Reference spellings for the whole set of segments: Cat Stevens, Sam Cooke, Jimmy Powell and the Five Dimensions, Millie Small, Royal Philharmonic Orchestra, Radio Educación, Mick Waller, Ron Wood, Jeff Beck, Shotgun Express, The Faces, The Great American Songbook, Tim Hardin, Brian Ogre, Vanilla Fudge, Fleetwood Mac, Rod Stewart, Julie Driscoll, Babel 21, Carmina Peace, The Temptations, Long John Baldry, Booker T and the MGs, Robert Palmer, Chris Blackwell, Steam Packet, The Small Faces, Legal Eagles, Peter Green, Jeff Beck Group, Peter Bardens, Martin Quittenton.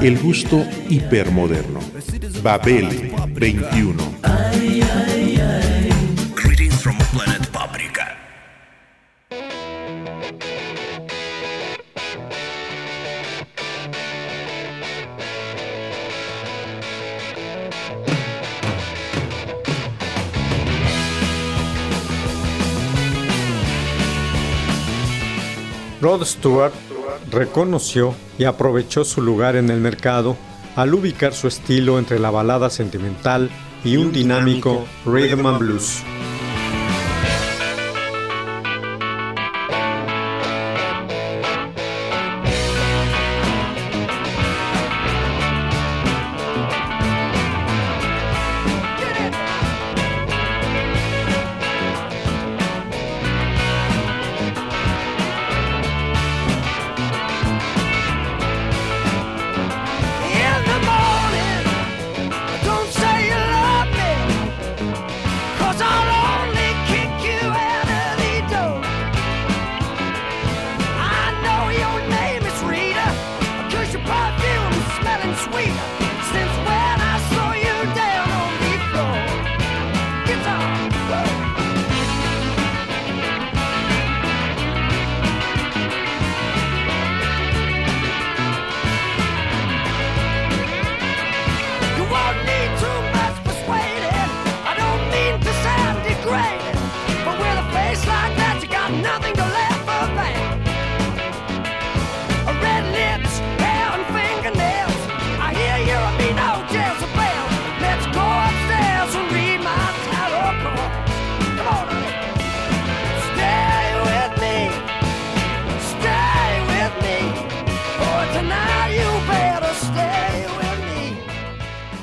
El gusto hipermoderno. Babel 21. Greetings from planet Paprika. Rod Stewart reconoció y aprovechó su lugar en el mercado al ubicar su estilo entre la balada sentimental y un dinámico rhythm and blues.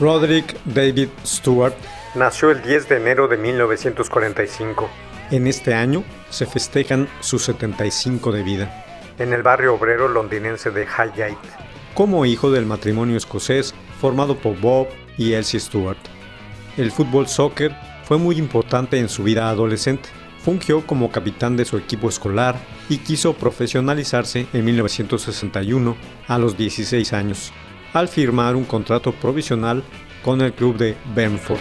Roderick David Stewart nació el 10 de enero de 1945. En este año se festejan sus 75 de vida. En el barrio obrero londinense de Highgate. Como hijo del matrimonio escocés formado por Bob y Elsie Stewart. El fútbol soccer fue muy importante en su vida adolescente. Fungió como capitán de su equipo escolar y quiso profesionalizarse en 1961 a los 16 años. Al firmar un contrato provisional con el club de Brentford.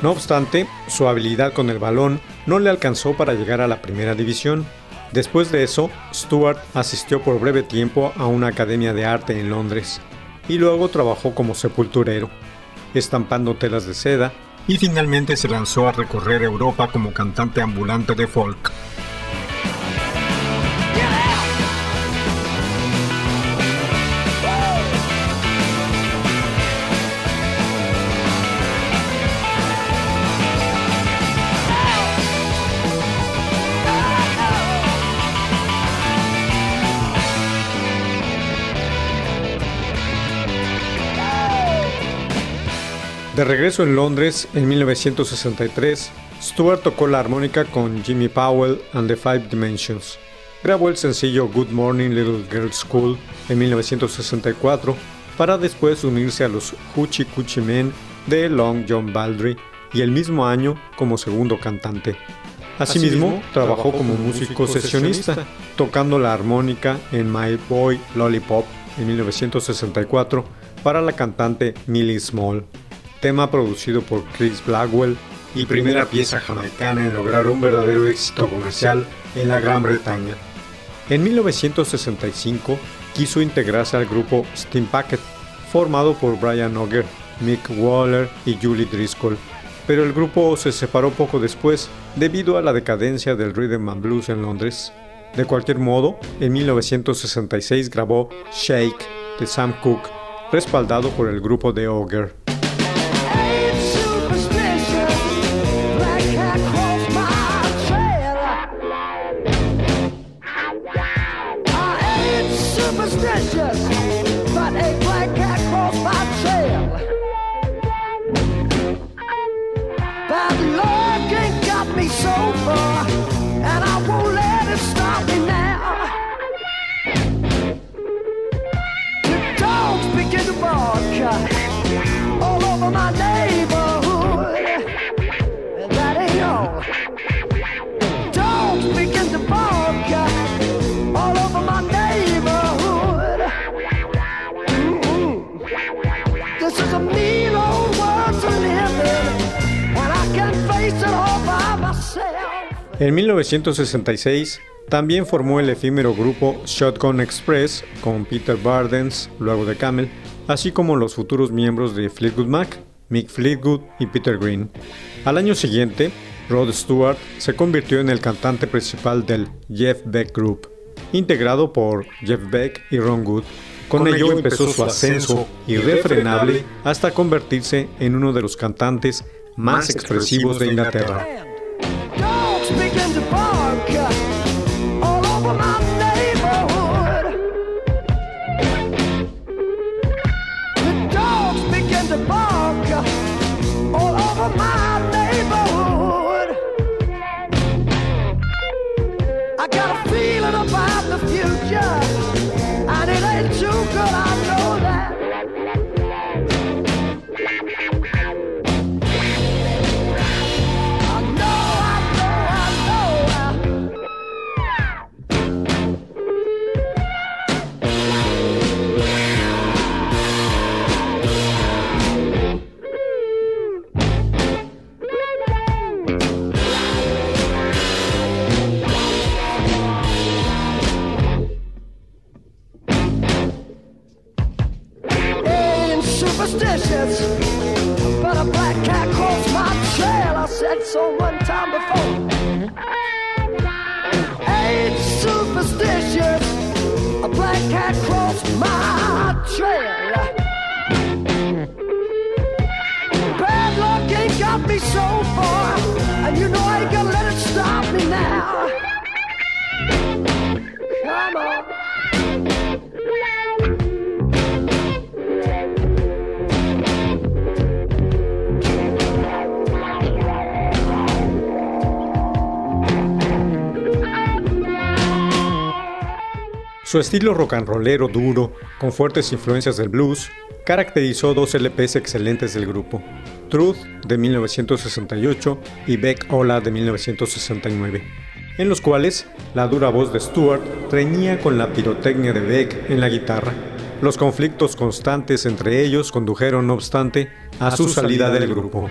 No obstante, su habilidad con el balón no le alcanzó para llegar a la primera división. Después de eso, Stewart asistió por breve tiempo a una academia de arte en Londres y luego trabajó como sepulturero, estampando telas de seda y finalmente se lanzó a recorrer Europa como cantante ambulante de folk. De regreso en Londres en 1963, Stewart tocó la armónica con Jimmy Powell and the Five Dimensions. Grabó el sencillo Good Morning Little Girls School en 1964 para después unirse a los Hoochie Coochie Men de Long John Baldry y el mismo año como segundo cantante. Asimismo, trabajó como músico sesionista, tocando la armónica en My Boy Lollipop en 1964 para la cantante Millie Small. Tema producido por Chris Blackwell y primera pieza jamaicana en lograr un verdadero éxito comercial en la Gran Bretaña. En 1965 quiso integrarse al grupo Steam Packet, formado por Brian Ogre, Mick Waller y Julie Driscoll, pero el grupo se separó poco después debido a la decadencia del rhythm and blues en Londres. De cualquier modo, en 1966 grabó Shake de Sam Cooke, respaldado por el grupo de Ogre. En 1966 también formó el efímero grupo Shotgun Express con Peter Bardens, luego de Camel, así como los futuros miembros de Fleetwood Mac, Mick Fleetwood y Peter Green. Al año siguiente, Rod Stewart se convirtió en el cantante principal del Jeff Beck Group, integrado por Jeff Beck y Ron Wood. Con ello empezó su ascenso irrefrenable hasta convertirse en uno de los cantantes más expresivos de Inglaterra. Su estilo rock and rollero duro, con fuertes influencias del blues, caracterizó dos LPs excelentes del grupo, Truth de 1968 y Beck Hola de 1969, en los cuales la dura voz de Stewart reñía con la pirotecnia de Beck en la guitarra. Los conflictos constantes entre ellos condujeron, no obstante, a su salida del grupo.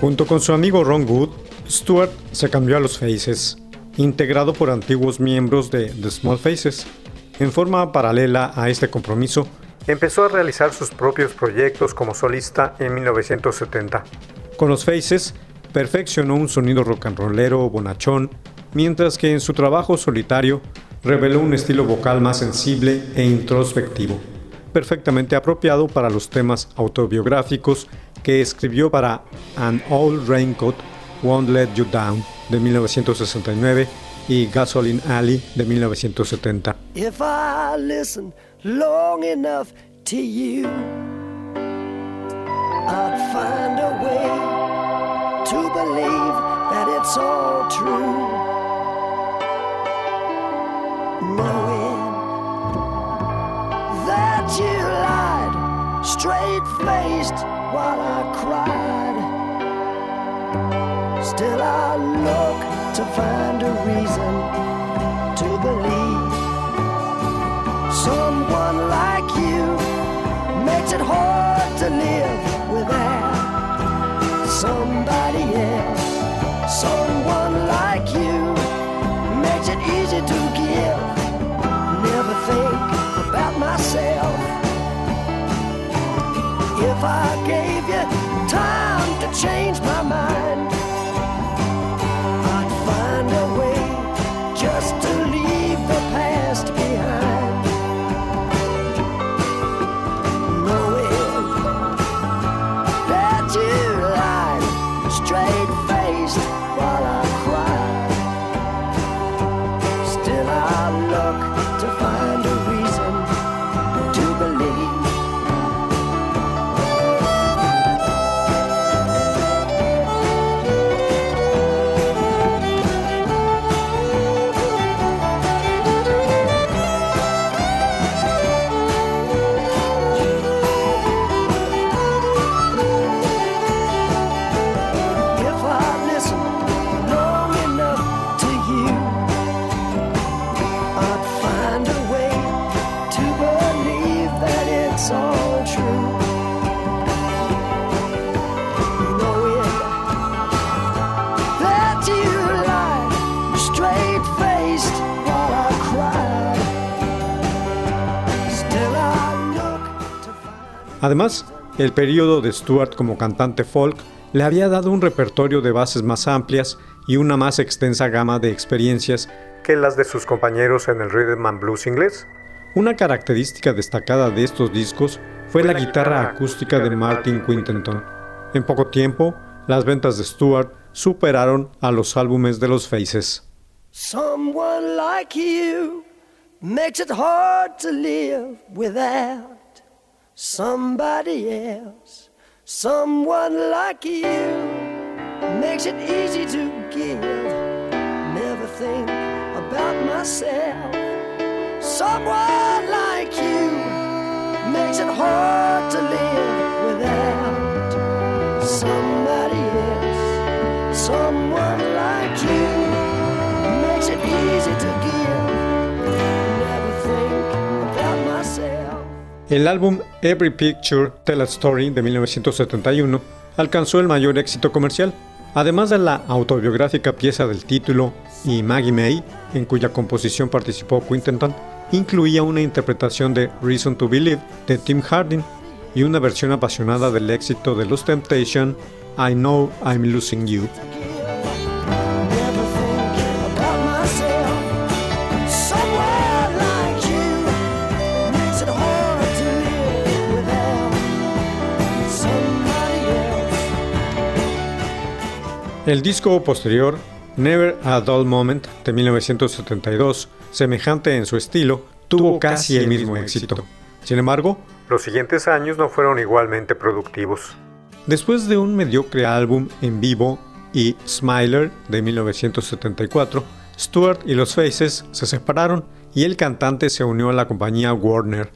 Junto con su amigo Ron Wood, Stewart se cambió a los Faces, integrado por antiguos miembros de The Small Faces. En forma paralela a este compromiso, empezó a realizar sus propios proyectos como solista en 1970. Con los Faces, perfeccionó un sonido rock and rollero bonachón, mientras que en su trabajo solitario reveló un estilo vocal más sensible e introspectivo, perfectamente apropiado para los temas autobiográficos que escribió para An Old Raincoat, Won't Let You Down, de 1969, y Gasoline Alley, de 1970. If I listen long enough to you, I'd find a way to believe that it's all true, knowing that you lied straight-faced while I cried. Still I look to find a reason to believe someone like you makes it hard to live without somebody else. Someone like you makes it easy to give. Never think about myself. If I gave you time to change my mind, I'd find a way just to leave the past behind. Además, el periodo de Stewart como cantante folk le había dado un repertorio de bases más amplias y una más extensa gama de experiencias que las de sus compañeros en el rhythm and blues inglés. Una característica destacada de estos discos fue la guitarra acústica de Martin Quittenton. En poco tiempo, las ventas de Stewart superaron a los álbumes de los Faces. Someone like you makes it hard to live without somebody else. Someone like you makes it easy to give. Never think about myself. Someone like you makes it hard to live without somebody else. Someone like you makes it easy to give. Never think about myself. El álbum Every Picture, Tell a Story de 1971 alcanzó el mayor éxito comercial. Además de la autobiográfica pieza del título y Maggie May, en cuya composición participó Quittenton, incluía una interpretación de Reason to Believe de Tim Hardin y una versión apasionada del éxito de los Temptations, I Know I'm Losing You. El disco posterior, Never a Dull Moment, de 1972, semejante en su estilo, tuvo casi el mismo éxito. Sin embargo, los siguientes años no fueron igualmente productivos. Después de un mediocre álbum en vivo y Smiler, de 1974, Stewart y los Faces se separaron y el cantante se unió a la compañía Warner.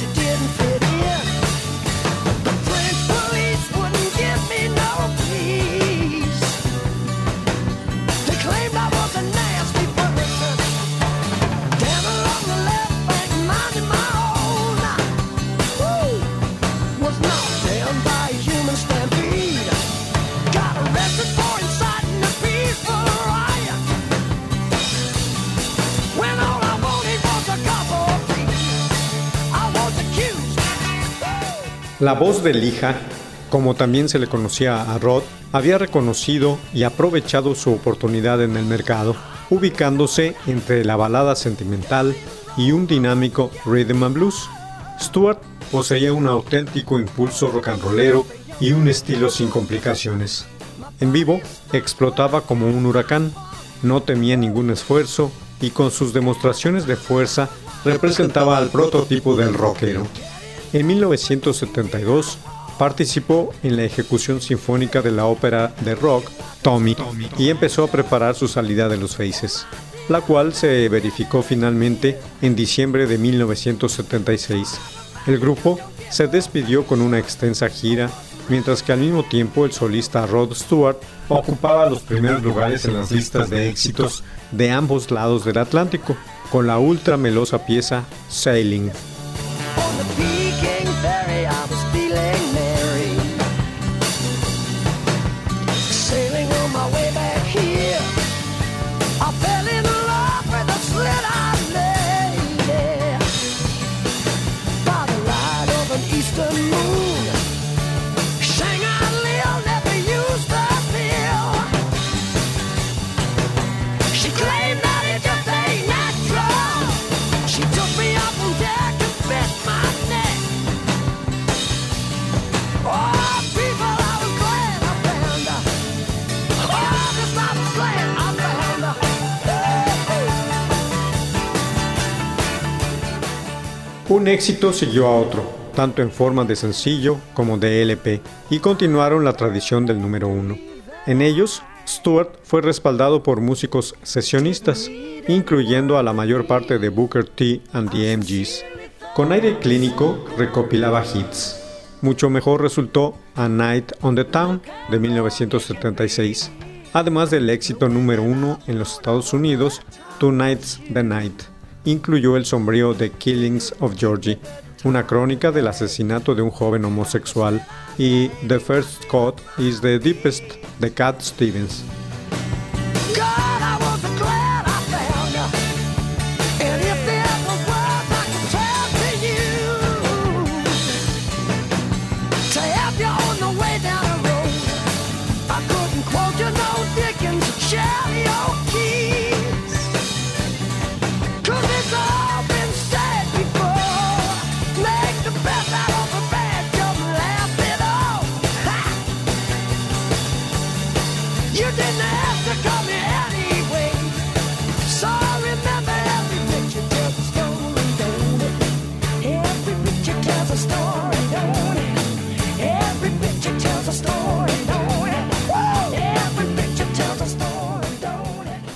You didn't fit in. The French bully. La voz del Lija, como también se le conocía a Rod, había reconocido y aprovechado su oportunidad en el mercado, ubicándose entre la balada sentimental y un dinámico rhythm and blues. Stewart poseía un auténtico impulso rock and rollero y un estilo sin complicaciones. En vivo, explotaba como un huracán, no temía ningún esfuerzo y con sus demostraciones de fuerza representaba al prototipo del rockero. En 1972, participó en la ejecución sinfónica de la ópera de rock Tommy y empezó a preparar su salida de los Faces, la cual se verificó finalmente en diciembre de 1976. El grupo se despidió con una extensa gira, mientras que al mismo tiempo el solista Rod Stewart ocupaba los primeros lugares en las listas de éxitos de ambos lados del Atlántico, con la ultra melosa pieza Sailing. Un éxito siguió a otro, tanto en forma de sencillo como de LP, y continuaron la tradición del número uno. En ellos, Stewart fue respaldado por músicos sesionistas, incluyendo a la mayor parte de Booker T and the MGs. Con aire clínico, recopilaba hits. Mucho mejor resultó A Night on the Town de 1976, además del éxito número uno en los Estados Unidos, Two Nights the Night. Incluyó el sombrío The Killings of Georgie, una crónica del asesinato de un joven homosexual, y The First Cut is the Deepest de Cat Stevens.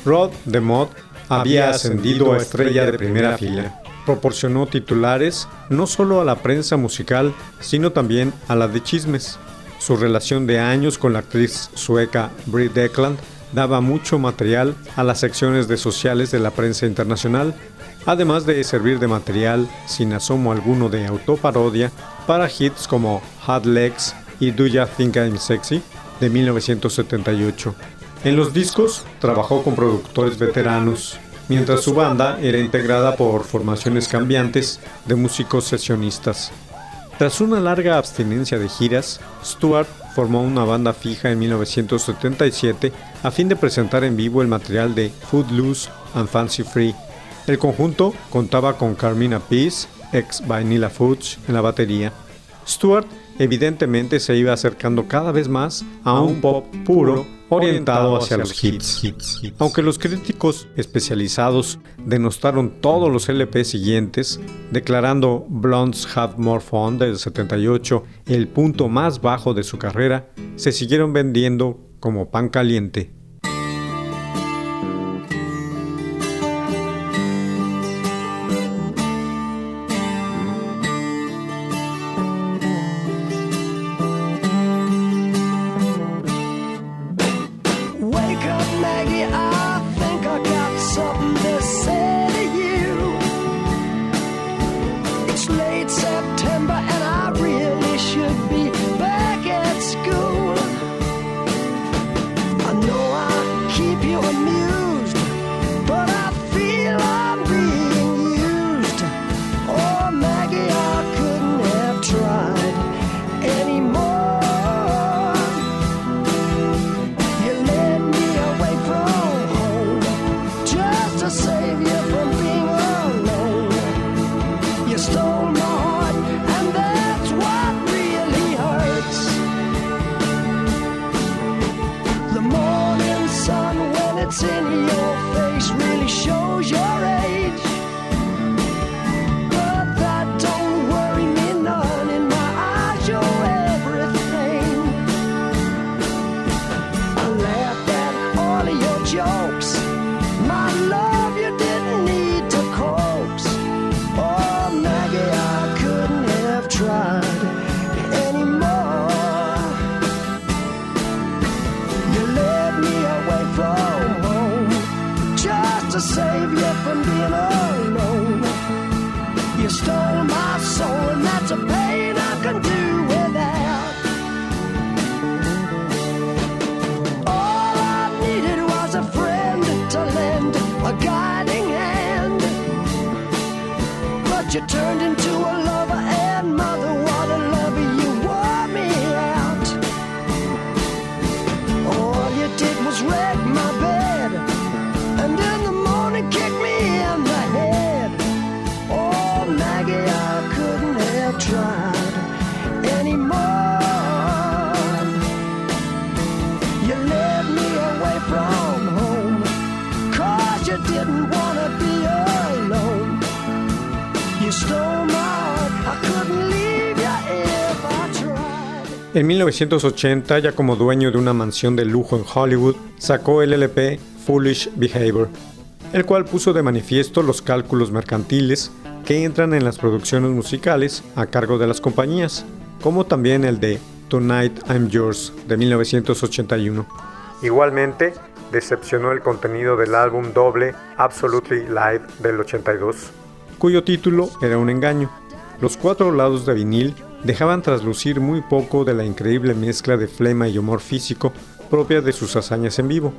Rod the Mod había ascendido a estrella de primera fila. Proporcionó titulares no solo a la prensa musical, sino también a la de chismes. Su relación de años con la actriz sueca Britt Ekland daba mucho material a las secciones de sociales de la prensa internacional, además de servir de material sin asomo alguno de autoparodia para hits como Hot Legs y Do Ya Think I'm Sexy de 1978. En los discos trabajó con productores veteranos, mientras su banda era integrada por formaciones cambiantes de músicos sesionistas. Tras una larga abstinencia de giras, Stewart formó una banda fija en 1977 a fin de presentar en vivo el material de Footloose and Fancy Free. El conjunto contaba con Carmina Peace, ex Vanilla Fudge, en la batería. Stewart evidentemente se iba acercando cada vez más a un pop puro orientado hacia los hits. Aunque los críticos especializados denostaron todos los LP siguientes, declarando Blondes Have More Fun del 78 el punto más bajo de su carrera, se siguieron vendiendo como pan caliente. No, stole my soul, and that's a pain I can do without. All I needed was a friend to lend a guiding hand, but you turned into a lover, and mother, what a lover, you wore me out. All you did was wreck my bed, and in the morning kicked me in the head. Oh, Maggie, I couldn't have tried anymore. You led me away from home, 'cause you didn't want to be alone. You stole my heart, I couldn't leave you if I tried. En 1980, ya como dueño de una mansión de lujo en Hollywood, sacó el LP Foolish Behavior, el cual puso de manifiesto los cálculos mercantiles que entran en las producciones musicales a cargo de las compañías, como también el de Tonight I'm Yours de 1981. Igualmente, decepcionó el contenido del álbum doble Absolutely Live del 82, cuyo título era un engaño. Los cuatro lados de vinil dejaban traslucir muy poco de la increíble mezcla de flema y humor físico propia de sus hazañas en vivo.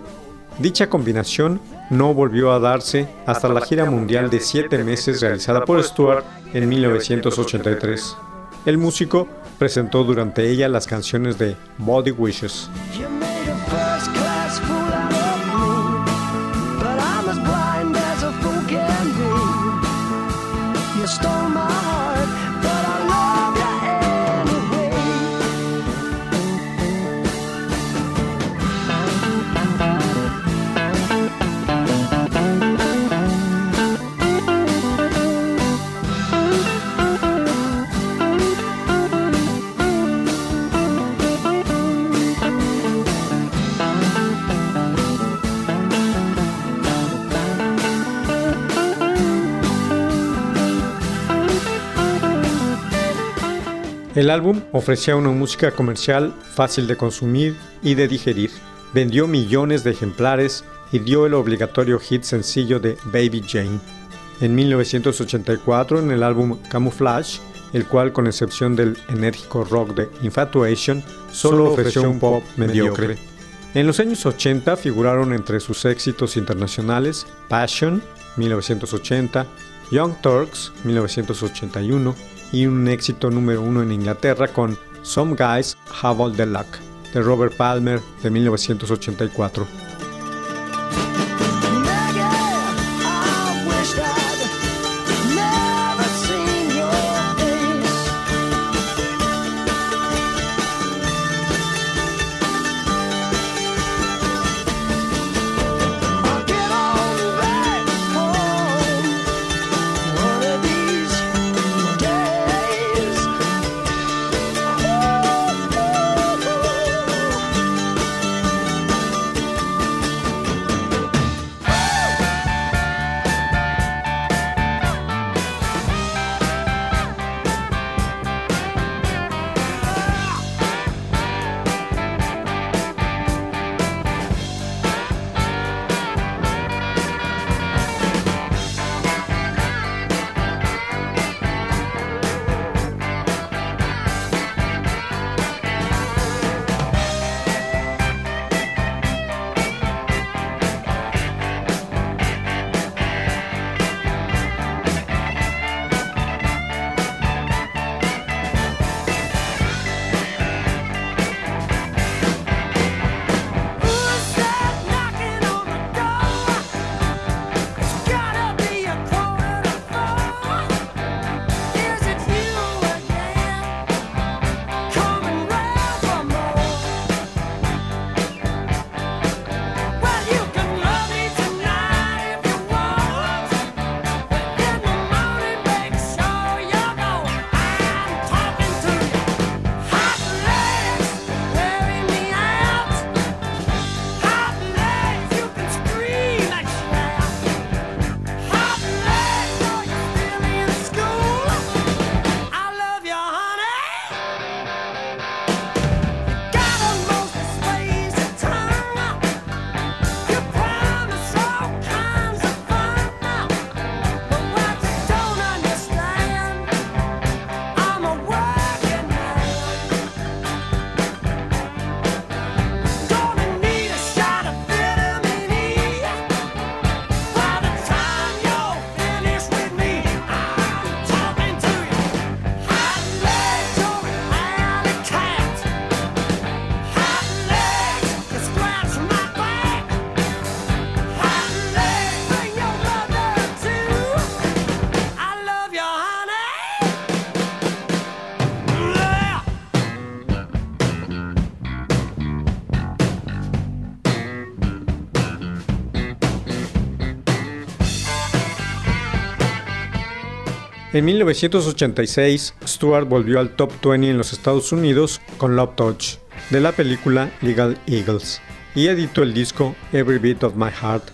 Dicha combinación no volvió a darse hasta la gira mundial de 7 meses realizada por Stewart en 1983. El músico presentó durante ella las canciones de Body Wishes. El álbum ofrecía una música comercial fácil de consumir y de digerir. Vendió millones de ejemplares y dio el obligatorio hit sencillo de Baby Jane. En 1984, en el álbum Camouflage, el cual con excepción del enérgico rock de Infatuation, solo ofreció un pop mediocre. En los años 80 figuraron entre sus éxitos internacionales Passion, 1980, Young Turks, 1981, y un éxito número 1 en Inglaterra con Some Guys Have All the Luck, de Robert Palmer, de 1984. En 1986, Stewart volvió al top 20 en los Estados Unidos con Love Touch, de la película Legal Eagles, y editó el disco Every Beat of My Heart,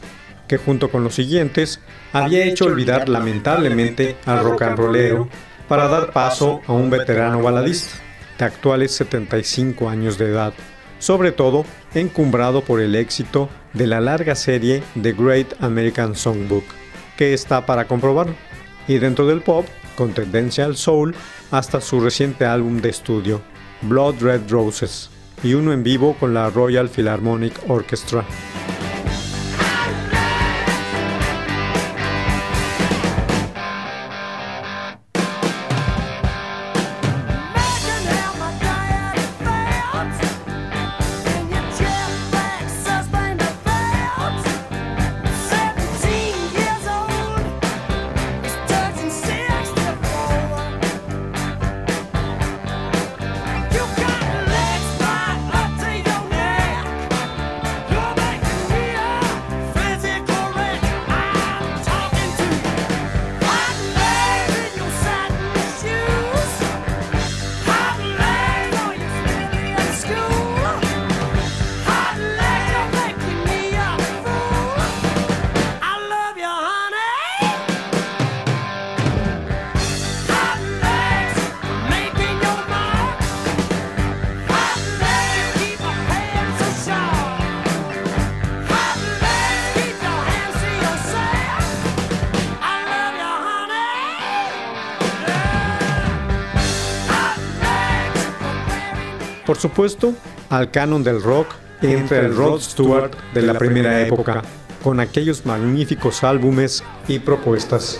que junto con los siguientes había hecho olvidar lamentablemente al rock and rollero para dar paso a un veterano baladista de actuales 75 años de edad, sobre todo encumbrado por el éxito de la larga serie The Great American Songbook, que está para comprobarlo, y dentro del pop, con tendencia al soul, hasta su reciente álbum de estudio, Blood Red Roses, y uno en vivo con la Royal Philharmonic Orchestra. Por supuesto, al canon del rock entra el Rod Stewart de la primera época, con aquellos magníficos álbumes y propuestas.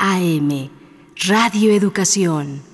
AM, Radio Educación.